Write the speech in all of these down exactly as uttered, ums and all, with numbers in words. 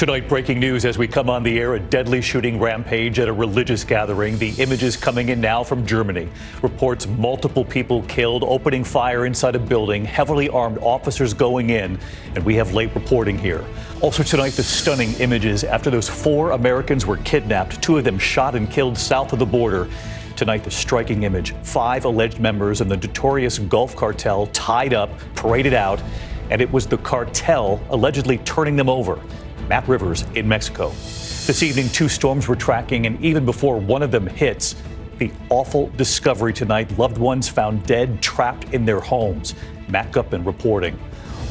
Tonight, breaking news as we come on the air, a deadly shooting rampage at a religious gathering. The images coming in now from Germany. Reports multiple people killed, opening fire inside a building, heavily armed officers going in, and we have late reporting here. Also tonight, the stunning images after those four Americans were kidnapped, two of them shot and killed south of the border. Tonight, the striking image, five alleged members in the notorious Gulf Cartel tied up, paraded out, and it was the cartel allegedly turning them over. Matt Rivers in Mexico. This evening, two storms were tracking, and even before one of them hits, the awful discovery tonight. Loved ones found dead, trapped in their homes. Matt Gutman reporting.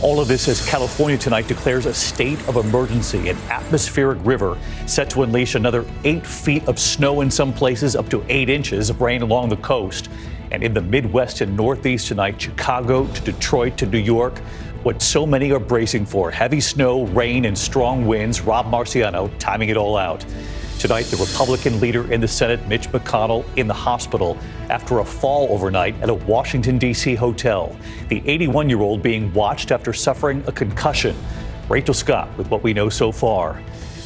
All of this as California tonight declares a state of emergency. An atmospheric river set to unleash another eight feet of snow in some places, up to eight inches of rain along the coast. And in the Midwest and Northeast tonight, Chicago to Detroit to New York, what so many are bracing for. Heavy snow, rain, and strong winds. Rob Marciano timing it all out. Tonight, the Republican leader in the Senate, Mitch McConnell, in the hospital after a fall overnight at a Washington, D C hotel. The eighty-one-year-old being watched after suffering a concussion. Rachel Scott with what we know so far.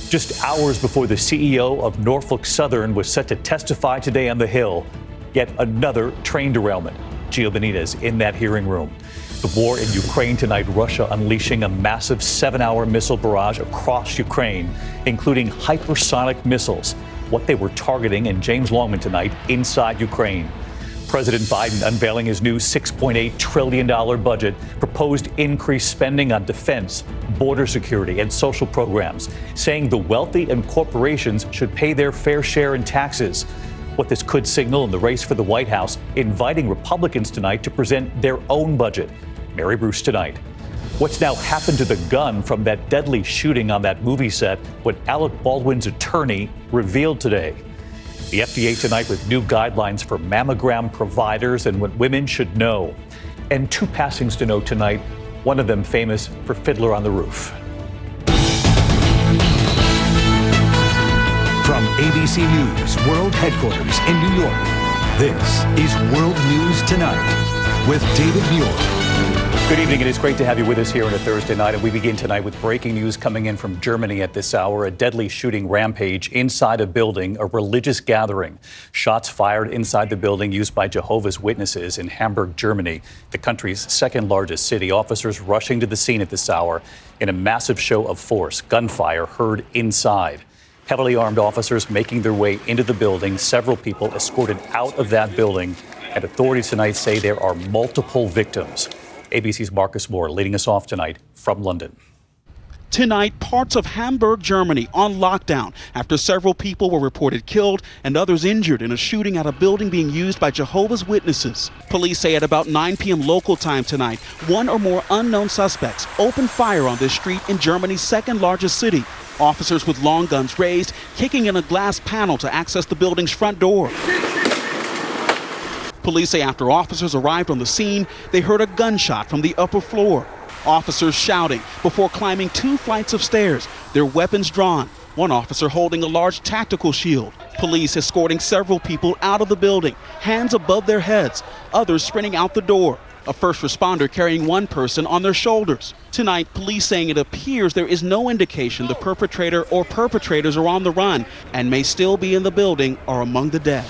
Just hours before the C E O of Norfolk Southern was set to testify today on the Hill, yet another train derailment. Gio Benitez in that hearing room. The war in Ukraine tonight, Russia unleashing a massive seven-hour missile barrage across Ukraine, including hypersonic missiles, what they were targeting, and James Longman tonight inside Ukraine. President Biden unveiling his new six point eight trillion dollars budget, proposed increased spending on defense, border security, and social programs, saying the wealthy and corporations should pay their fair share in taxes. What this could signal in the race for the White House, inviting Republicans tonight to present their own budget. Mary Bruce tonight. What's now happened to the gun from that deadly shooting on that movie set, what Alec Baldwin's attorney revealed today. The F D A tonight with new guidelines for mammogram providers and what women should know. And two passings to note tonight, one of them famous for Fiddler on the Roof. From A B C News World Headquarters in New York, this is World News Tonight with David Muir. Good evening. It is great to have you with us here on a Thursday night. And we begin tonight with breaking news coming in from Germany at this hour. A deadly shooting rampage inside a building, a religious gathering. Shots fired inside the building used by Jehovah's Witnesses in Hamburg, Germany, the country's second largest city. Officers rushing to the scene at this hour in a massive show of force. Gunfire heard inside. Heavily armed officers making their way into the building. Several people escorted out of that building. And authorities tonight say there are multiple victims. A B C's Marcus Moore leading us off tonight from London. Tonight, parts of Hamburg, Germany on lockdown after several people were reported killed and others injured in a shooting at a building being used by Jehovah's Witnesses. Police say at about nine p m local time tonight, one or more unknown suspects opened fire on this street in Germany's second largest city. Officers with long guns raised, kicking in a glass panel to access the building's front door. Police say after officers arrived on the scene, they heard a gunshot from the upper floor. Officers shouting before climbing two flights of stairs, their weapons drawn. One officer holding a large tactical shield. Police escorting several people out of the building, hands above their heads, others sprinting out the door. A first responder carrying one person on their shoulders. Tonight, police saying it appears there is no indication the perpetrator or perpetrators are on the run and may still be in the building or among the dead.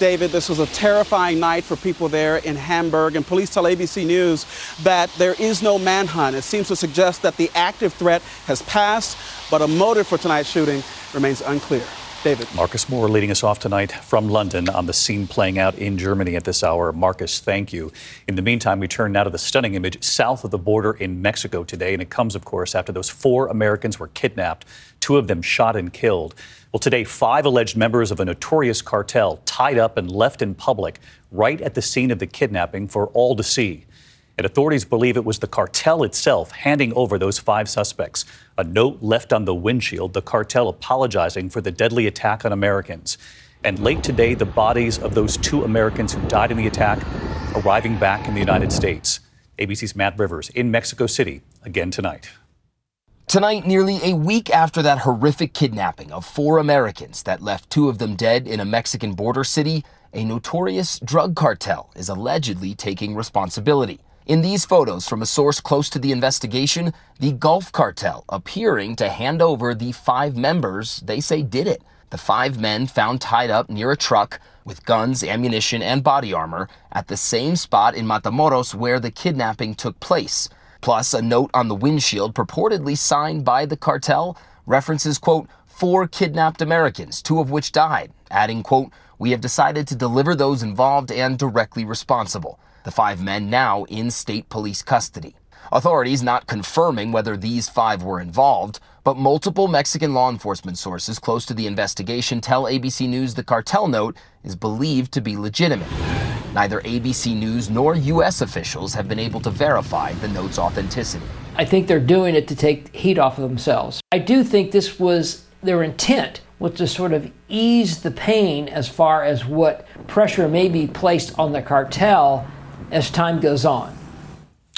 David, this was a terrifying night for people there in Hamburg, and police tell A B C News that there is no manhunt. It seems to suggest that the active threat has passed, but a motive for tonight's shooting remains unclear. David. Marcus Moore leading us off tonight from London on the scene playing out in Germany at this hour. Marcus, thank you. In the meantime, we turn now to the stunning image south of the border in Mexico today, and it comes, of course, after those four Americans were kidnapped, two of them shot and killed. Well, today, five alleged members of a notorious cartel tied up and left in public right at the scene of the kidnapping for all to see. And authorities believe it was the cartel itself handing over those five suspects. A note left on the windshield, the cartel apologizing for the deadly attack on Americans. And late today, the bodies of those two Americans who died in the attack arriving back in the United States. A B C's Matt Rivers in Mexico City again tonight. Tonight, nearly a week after that horrific kidnapping of four Americans that left two of them dead in a Mexican border city, a notorious drug cartel is allegedly taking responsibility. In these photos from a source close to the investigation, the Gulf Cartel appearing to hand over the five members they say did it. The five men found tied up near a truck with guns, ammunition, and body armor at the same spot in Matamoros where the kidnapping took place. Plus, a note on the windshield purportedly signed by the cartel references, quote, four kidnapped Americans, two of which died, adding, quote, we have decided to deliver those involved and directly responsible. The five men now in state police custody. Authorities not confirming whether these five were involved, but multiple Mexican law enforcement sources close to the investigation tell A B C News the cartel note is believed to be legitimate. Neither A B C News nor U S officials have been able to verify the note's authenticity. I think they're doing it to take heat off of themselves. I do think this was their intent, was to sort of ease the pain as far as what pressure may be placed on the cartel as time goes on.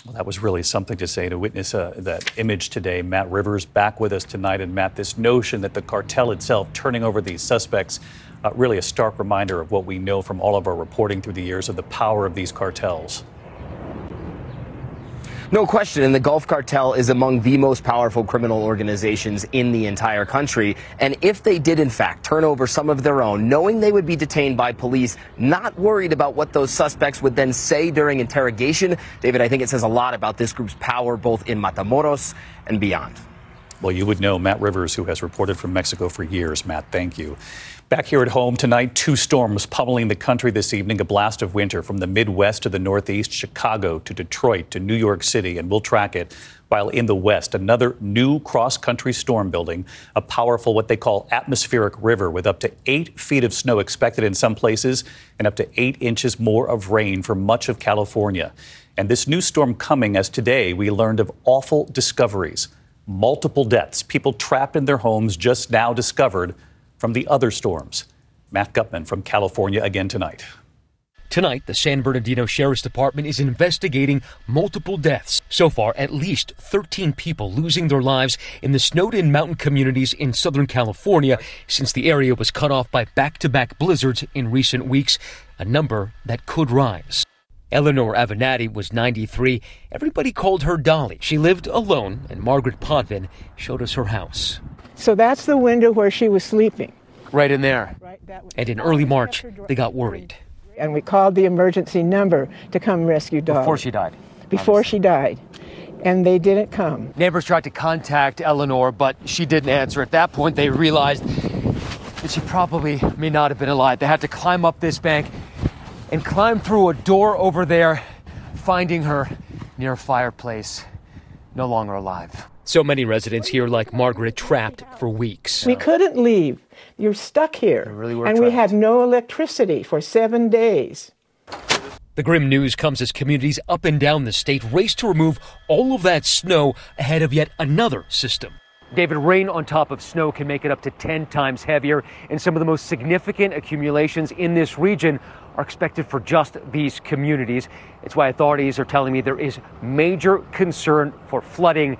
Well, that was really something to say, to witness uh, that image today. Matt Rivers back with us tonight. And Matt, this notion that the cartel itself turning over these suspects, uh, really a stark reminder of what we know from all of our reporting through the years of the power of these cartels. No question, and the Gulf Cartel is among the most powerful criminal organizations in the entire country. And if they did, in fact, turn over some of their own, knowing they would be detained by police, not worried about what those suspects would then say during interrogation, David, I think it says a lot about this group's power both in Matamoros and beyond. Well, you would know Matt Rivers, who has reported from Mexico for years. Matt, thank you. Back here at home tonight, two storms pummeling the country this evening, a blast of winter from the Midwest to the Northeast, Chicago to Detroit to New York City, and we'll track it. While in the West, another new cross-country storm building, a powerful what they call atmospheric river with up to eight feet of snow expected in some places and up to eight inches more of rain for much of California. And this new storm coming as today we learned of awful discoveries. Multiple deaths, people trapped in their homes just now discovered from the other storms. Matt Gutman from California again tonight. Tonight, the San Bernardino Sheriff's Department is investigating multiple deaths. So far, at least thirteen people losing their lives in the snowed-in mountain communities in Southern California since the area was cut off by back-to-back blizzards in recent weeks, a number that could rise. Eleanor Avenatti was ninety-three. Everybody called her Dolly. She lived alone, and Margaret Potvin showed us her house. So that's the window where she was sleeping. Right in there. Right, that was, and in early March, they got worried. And we called the emergency number to come rescue Dolly. Before she died. Before obviously. she died. And they didn't come. Neighbors tried to contact Eleanor, but she didn't answer. At that point, they realized that she probably may not have been alive. They had to climb up this bank and climbed through a door over there, finding her near a fireplace, no longer alive. So many residents here, like Margaret, trapped for weeks. We couldn't leave. You're stuck here. Really were and trapped. We had no electricity for seven days. The grim news comes as communities up and down the state race to remove all of that snow ahead of yet another system. David, rain on top of snow can make it up to ten times heavier, and some of the most significant accumulations in this region are expected for just these communities. It's why authorities are telling me there is major concern for flooding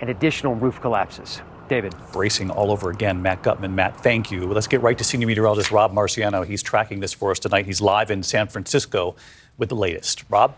and additional roof collapses. David. Bracing all over again. Matt Gutman. Matt, thank you. Let's get right to senior meteorologist Rob Marciano. He's tracking this for us tonight. He's live in San Francisco with the latest. Rob?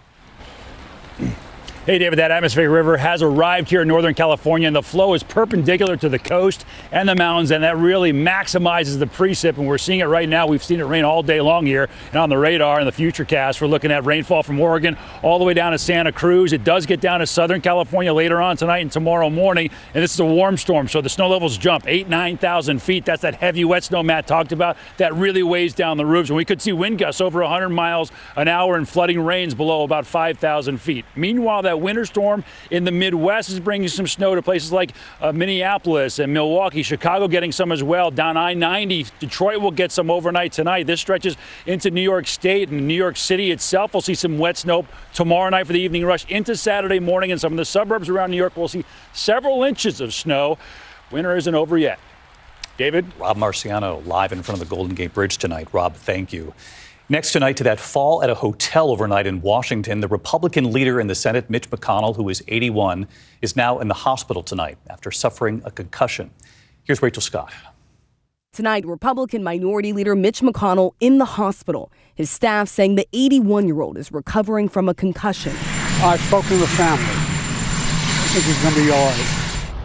Hey, David, that atmospheric river has arrived here in Northern California, and the flow is perpendicular to the coast and the mountains, and that really maximizes the precip, and we're seeing it right now. We've seen it rain all day long here, and on the radar in the Futurecast, we're looking at rainfall from Oregon all the way down to Santa Cruz. It does get down to Southern California later on tonight and tomorrow morning, and this is a warm storm, so the snow levels jump eight, nine thousand feet. That's that heavy, wet snow Matt talked about. That really weighs down the roofs, and we could see wind gusts over one hundred miles an hour and flooding rains below about five thousand feet. Meanwhile, that winter storm in the Midwest is bringing some snow to places like uh, Minneapolis and Milwaukee. Chicago getting some as well. Down I ninety, Detroit will get some overnight tonight. This stretches into New York State, and New York City itself will see some wet snow tomorrow night for the evening rush into Saturday morning, and some of the suburbs around New York will see several inches of snow. Winter isn't over yet. David? Rob Marciano live in front of the Golden Gate Bridge tonight. Rob, thank you. Next tonight to that fall at a hotel overnight in Washington, the Republican leader in the Senate, Mitch McConnell, who is eighty-one, is now in the hospital tonight after suffering a concussion. Here's Rachel Scott. Tonight, Republican Minority Leader Mitch McConnell in the hospital. His staff saying the eighty-one-year-old is recovering from a concussion. I've spoken to the family. I think he's going to be all right.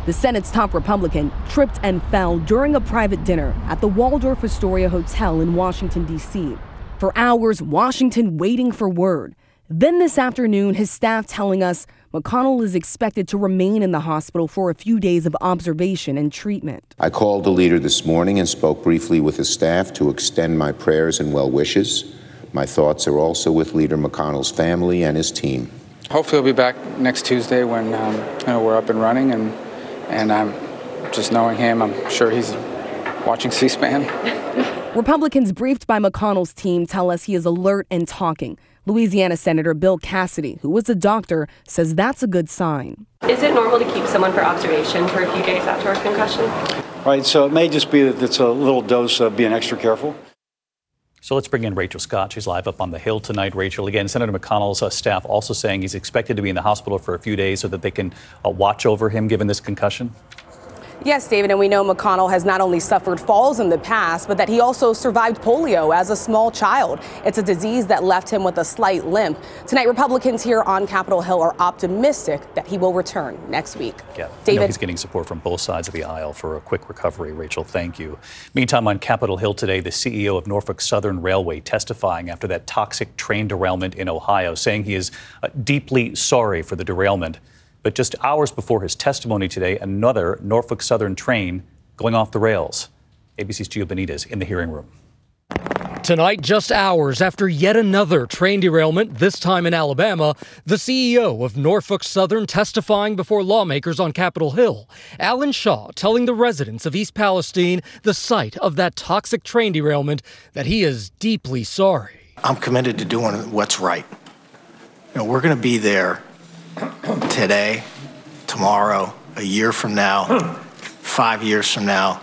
The Senate's top Republican tripped and fell during a private dinner at the Waldorf Astoria Hotel in Washington, D C For hours, Washington waiting for word. Then this afternoon, his staff telling us McConnell is expected to remain in the hospital for a few days of observation and treatment. I called the leader this morning and spoke briefly with his staff to extend my prayers and well wishes. My thoughts are also with Leader McConnell's family and his team. Hopefully he'll be back next Tuesday when um, you know, we're up and running, and, and I'm just knowing him, I'm sure he's watching C-SPAN. Republicans briefed by McConnell's team tell us he is alert and talking. Louisiana Senator Bill Cassidy, who was a doctor, says that's a good sign. Is it normal to keep someone for observation for a few days after a concussion? Right, so it may just be that it's a little dose of being extra careful. So let's bring in Rachel Scott. She's live up on the Hill tonight. Rachel, again, Senator McConnell's uh, staff also saying he's expected to be in the hospital for a few days so that they can uh, watch over him given this concussion. Yes, David, and we know McConnell has not only suffered falls in the past, but that he also survived polio as a small child. It's a disease that left him with a slight limp. Tonight, Republicans here on Capitol Hill are optimistic that he will return next week. Yeah, David. I know he's getting support from both sides of the aisle for a quick recovery. Rachel, thank you. Meantime, on Capitol Hill today, the C E O of Norfolk Southern Railway testifying after that toxic train derailment in Ohio, saying he is uh, deeply sorry for the derailment. But just hours before his testimony today, another Norfolk Southern train going off the rails. A B C's Gio Benitez in the hearing room. Tonight, just hours after yet another train derailment, this time in Alabama, the C E O of Norfolk Southern testifying before lawmakers on Capitol Hill. Alan Shaw telling the residents of East Palestine, the site of that toxic train derailment, that he is deeply sorry. I'm committed to doing what's right. You know, we're going to be there today, tomorrow, a year from now, five years from now,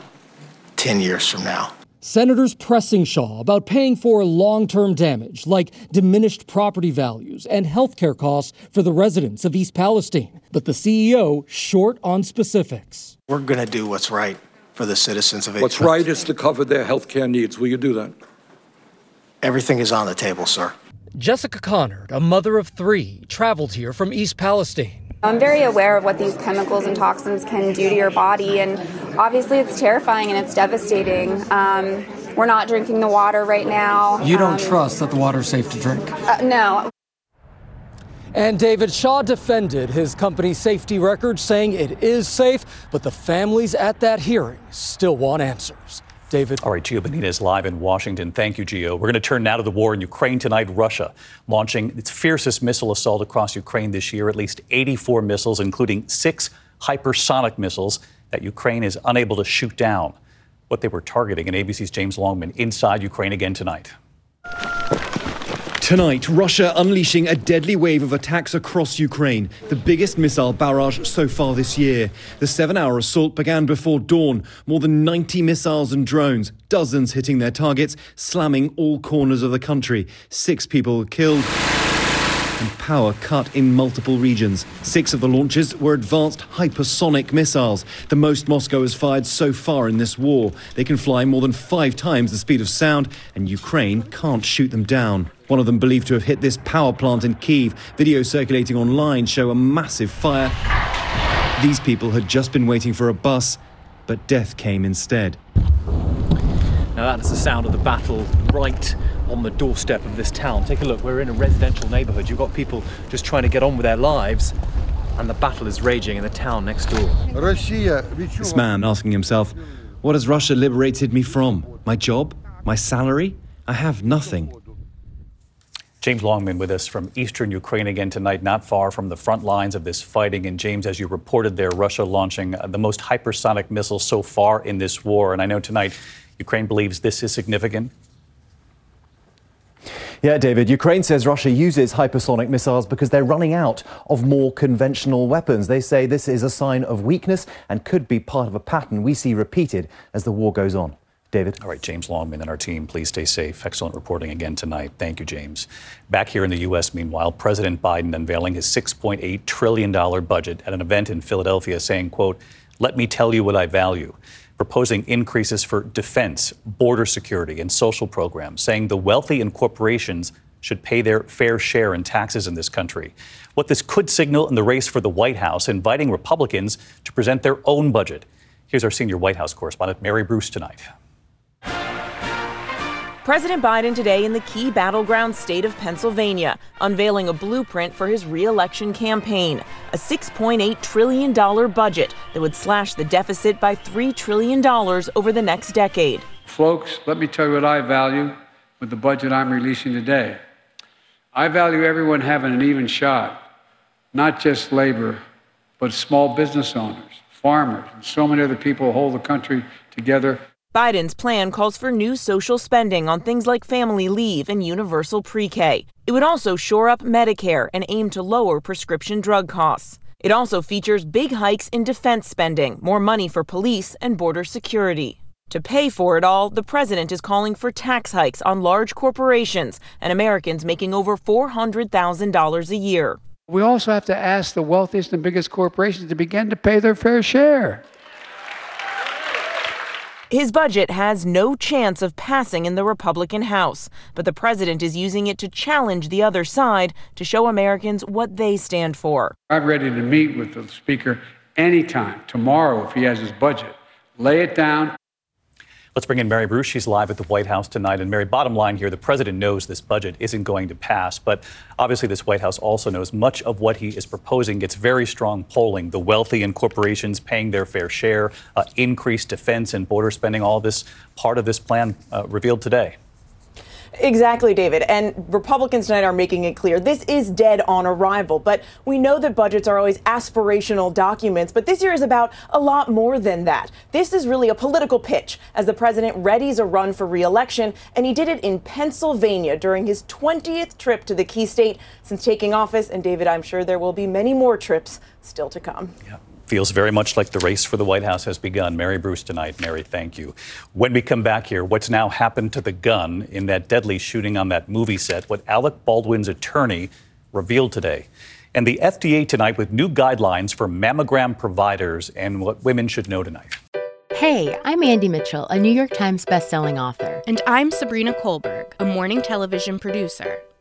ten years from now. Senators pressing Shaw about paying for long-term damage, like diminished property values and health care costs for the residents of East Palestine. But the C E O short on specifics. We're going to do what's right for the citizens of East Palestine. What's right is to cover their health care needs. Will you do that? Everything is on the table, sir. Jessica Conard, a mother of three, traveled here from East Palestine. I'm very aware of what these chemicals and toxins can do to your body, and obviously it's terrifying and it's devastating. Um, we're not drinking the water right now. You don't um, trust that the water's safe to drink? Uh, no. And David, Shaw defended his company's safety record, saying it is safe, but the families at that hearing still want answers. David. All right, Gio Benitez live in Washington. Thank you, Gio. We're going to turn now to the war in Ukraine tonight. Russia launching its fiercest missile assault across Ukraine this year, at least eighty-four missiles, including six hypersonic missiles that Ukraine is unable to shoot down. What they were targeting, and A B C's James Longman inside Ukraine again tonight. Tonight, Russia unleashing a deadly wave of attacks across Ukraine, the biggest missile barrage so far this year. The seven-hour assault began before dawn, more than ninety missiles and drones, dozens hitting their targets, slamming all corners of the country. Six people killed and power cut in multiple regions. Six of the launches were advanced hypersonic missiles, the most Moscow has fired so far in this war. They can fly more than five times the speed of sound, and Ukraine can't shoot them down. One of them believed to have hit this power plant in Kyiv. Videos circulating online show a massive fire. These people had just been waiting for a bus, but death came instead. Now that's the sound of the battle right on the doorstep of this town. Take a look, we're in a residential neighborhood. You've got people just trying to get on with their lives, and the battle is raging in the town next door. This man asking himself, what has Russia liberated me from? My job? My salary? I have nothing. James Longman with us from eastern Ukraine again tonight, not far from the front lines of this fighting. And James, as you reported there, Russia launching the most hypersonic missile so far in this war. And I know tonight Ukraine believes this is significant. Yeah, David, Ukraine says Russia uses hypersonic missiles because they're running out of more conventional weapons. They say this is a sign of weakness and could be part of a pattern we see repeated as the war goes on. David. All right, James Longman and our team, please stay safe. Excellent reporting again tonight. Thank you, James. Back here in the U S, meanwhile, President Biden unveiling his six point eight trillion dollars budget at an event in Philadelphia saying, quote, let me tell you what I value. Proposing increases for defense, border security, and social programs, saying the wealthy and corporations should pay their fair share in taxes in this country. What this could signal in the race for the White House, inviting Republicans to present their own budget. Here's our senior White House correspondent, Mary Bruce, tonight. President Biden today in the key battleground state of Pennsylvania, unveiling a blueprint for his re-election campaign, a six point eight trillion dollars budget that would slash the deficit by three trillion dollars over the next decade. Folks, let me tell you what I value with the budget I'm releasing today. I value everyone having an even shot, not just labor, but small business owners, farmers, and so many other people who hold the country together. Biden's plan calls for new social spending on things like family leave and universal pre-K. It would also shore up Medicare and aim to lower prescription drug costs. It also features big hikes in defense spending, more money for police and border security. To pay for it all, the president is calling for tax hikes on large corporations and Americans making over four hundred thousand dollars a year. We also have to ask the wealthiest and biggest corporations to begin to pay their fair share. His budget has no chance of passing in the Republican House, but the president is using it to challenge the other side to show Americans what they stand for. I'm ready to meet with the speaker anytime, tomorrow, if he has his budget. Lay it down. Let's bring in Mary Bruce. She's live at the White House tonight. And Mary, bottom line here, the president knows this budget isn't going to pass, but obviously this White House also knows much of what he is proposing gets very strong polling. The wealthy and corporations paying their fair share, uh, increased defense and border spending, all this part of this plan uh, revealed today. Exactly, David. And Republicans tonight are making it clear this is dead on arrival. But we know that budgets are always aspirational documents. But this year is about a lot more than that. This is really a political pitch as the president readies a run for re-election. And he did it in Pennsylvania during his twentieth trip to the key state since taking office. And David, I'm sure there will be many more trips still to come. Yeah. Feels very much like the race for the White House has begun. Mary Bruce tonight. Mary, thank you. When we come back here, what's now happened to the gun in that deadly shooting on that movie set, what Alec Baldwin's attorney revealed today. And the F D A tonight with new guidelines for mammogram providers and what women should know tonight. Hey, I'm Andy Mitchell, a New York Times bestselling author. And I'm Sabrina Kohlberg, a morning television producer.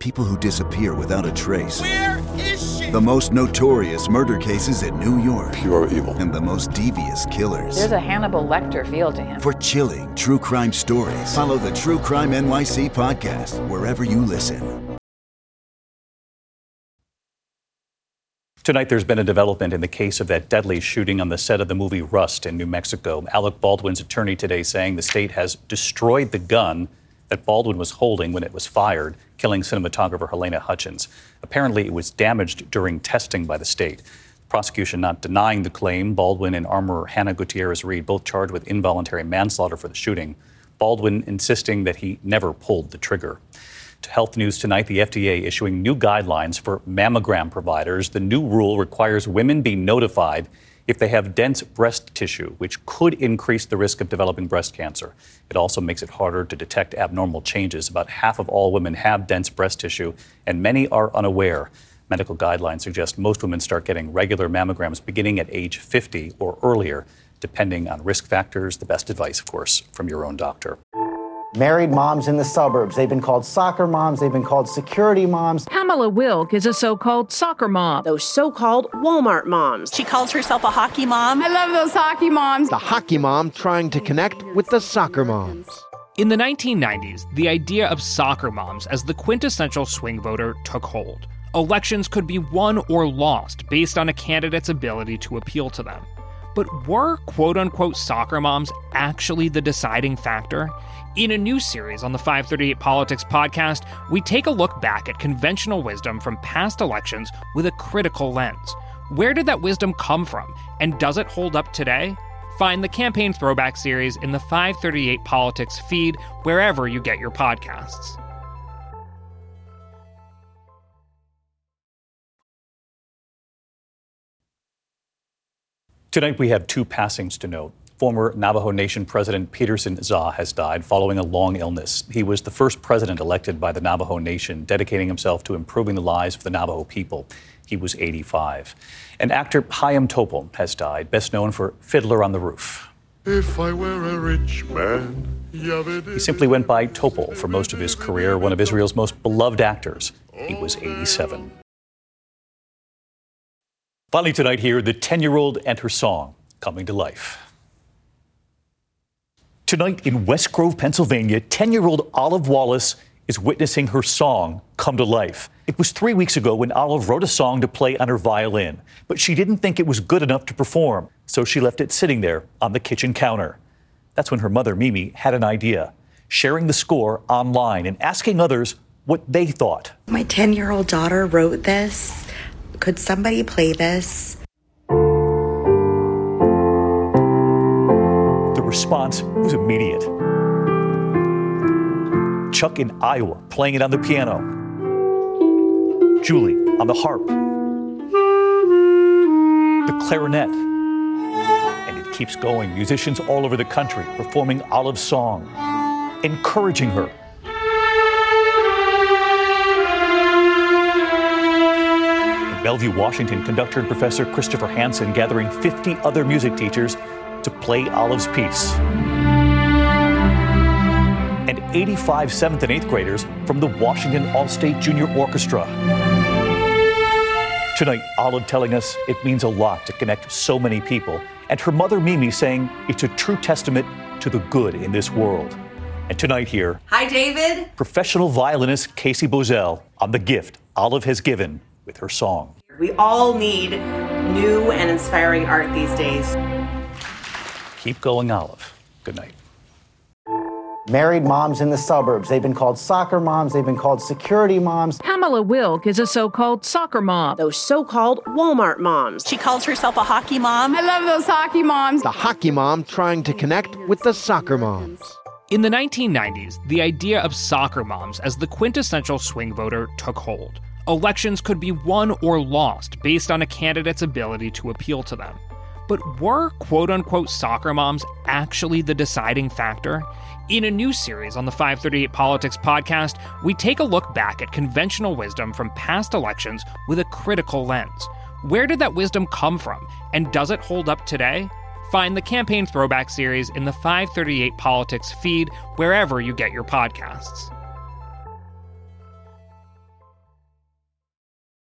People who disappear without a trace. Where is she? The most notorious murder cases in New York. Pure evil. And the most devious killers. There's a Hannibal Lecter feel to him. For chilling true crime stories, follow the True Crime N Y C podcast wherever you listen. Tonight, there's been a development in the case of that deadly shooting on the set of the movie Rust in New Mexico. Alec Baldwin's attorney today saying the state has destroyed the gun that Baldwin was holding when it was fired, killing cinematographer Helena Hutchins. Apparently, it was damaged during testing by the state. The prosecution not denying the claim. Baldwin and armorer Hannah Gutierrez-Reed both charged with involuntary manslaughter for the shooting. Baldwin insisting that he never pulled the trigger. Health news tonight, the F D A issuing new guidelines for mammogram providers. The new rule requires women be notified if they have dense breast tissue, which could increase the risk of developing breast cancer. It also makes it harder to detect abnormal changes. About half of all women have dense breast tissue, and many are unaware. Medical guidelines suggest most women start getting regular mammograms beginning at age fifty or earlier, depending on risk factors. The best advice, of course, from your own doctor. Married moms in the suburbs. They've been called soccer moms. They've been called security moms. Pamela Wilk is a so-called soccer mom. Those so-called Walmart moms. She calls herself a hockey mom. I love those hockey moms. The hockey mom trying to connect with the soccer moms. In the nineteen nineties, the idea of soccer moms as the quintessential swing voter took hold. Elections could be won or lost based on a candidate's ability to appeal to them. But were quote-unquote soccer moms actually the deciding factor? In a new series on the five thirty-eight Politics podcast, we take a look back at conventional wisdom from past elections with a critical lens. Where did that wisdom come from, and does it hold up today? Find the Campaign Throwback series in the five thirty-eight Politics feed wherever you get your podcasts. Tonight we have two passings to note. Former Navajo Nation President Peterson Zah has died following a long illness. He was the first president elected by the Navajo Nation, dedicating himself to improving the lives of the Navajo people. He was eighty-five. And actor Chaim Topol has died, best known for Fiddler on the Roof. If I were a rich man, he simply went by Topol for most of his career, one of Israel's most beloved actors. He was eighty-seven. Finally tonight here, the ten-year-old and her song, Coming to Life. Tonight in West Grove, Pennsylvania, ten-year-old Olive Wallace is witnessing her song come to life. It was three weeks ago when Olive wrote a song to play on her violin, but she didn't think it was good enough to perform, so she left it sitting there on the kitchen counter. That's when her mother, Mimi, had an idea, sharing the score online and asking others what they thought. My ten-year-old daughter wrote this. Could somebody play this? The response was immediate. Chuck in Iowa playing it on the piano. Julie on the harp. The clarinet. And it keeps going. Musicians all over the country performing Olive's song, encouraging her. In Bellevue, Washington, conductor and professor Christopher Hansen gathering fifty other music teachers to play Olive's piece. And eighty-five seventh and eighth graders from the Washington All-State Junior Orchestra. Tonight, Olive telling us it means a lot to connect so many people, and her mother, Mimi, saying it's a true testament to the good in this world. And tonight here... Hi, David. Professional violinist Casey Bozell on the gift Olive has given with her song. We all need new and inspiring art these days. Keep going, Olive. Good night. Married moms in the suburbs. They've been called soccer moms. They've been called security moms. Pamela Wilk is a so-called soccer mom. Those so-called Walmart moms. She calls herself a hockey mom. I love those hockey moms. The hockey mom trying to connect with the soccer moms. In the nineteen nineties, the idea of soccer moms as the quintessential swing voter took hold. Elections could be won or lost based on a candidate's ability to appeal to them. But were quote-unquote soccer moms actually the deciding factor? In a new series on the five thirty-eight Politics podcast, we take a look back at conventional wisdom from past elections with a critical lens. Where did that wisdom come from, and does it hold up today? Find the Campaign Throwback series in the five thirty-eight Politics feed wherever you get your podcasts.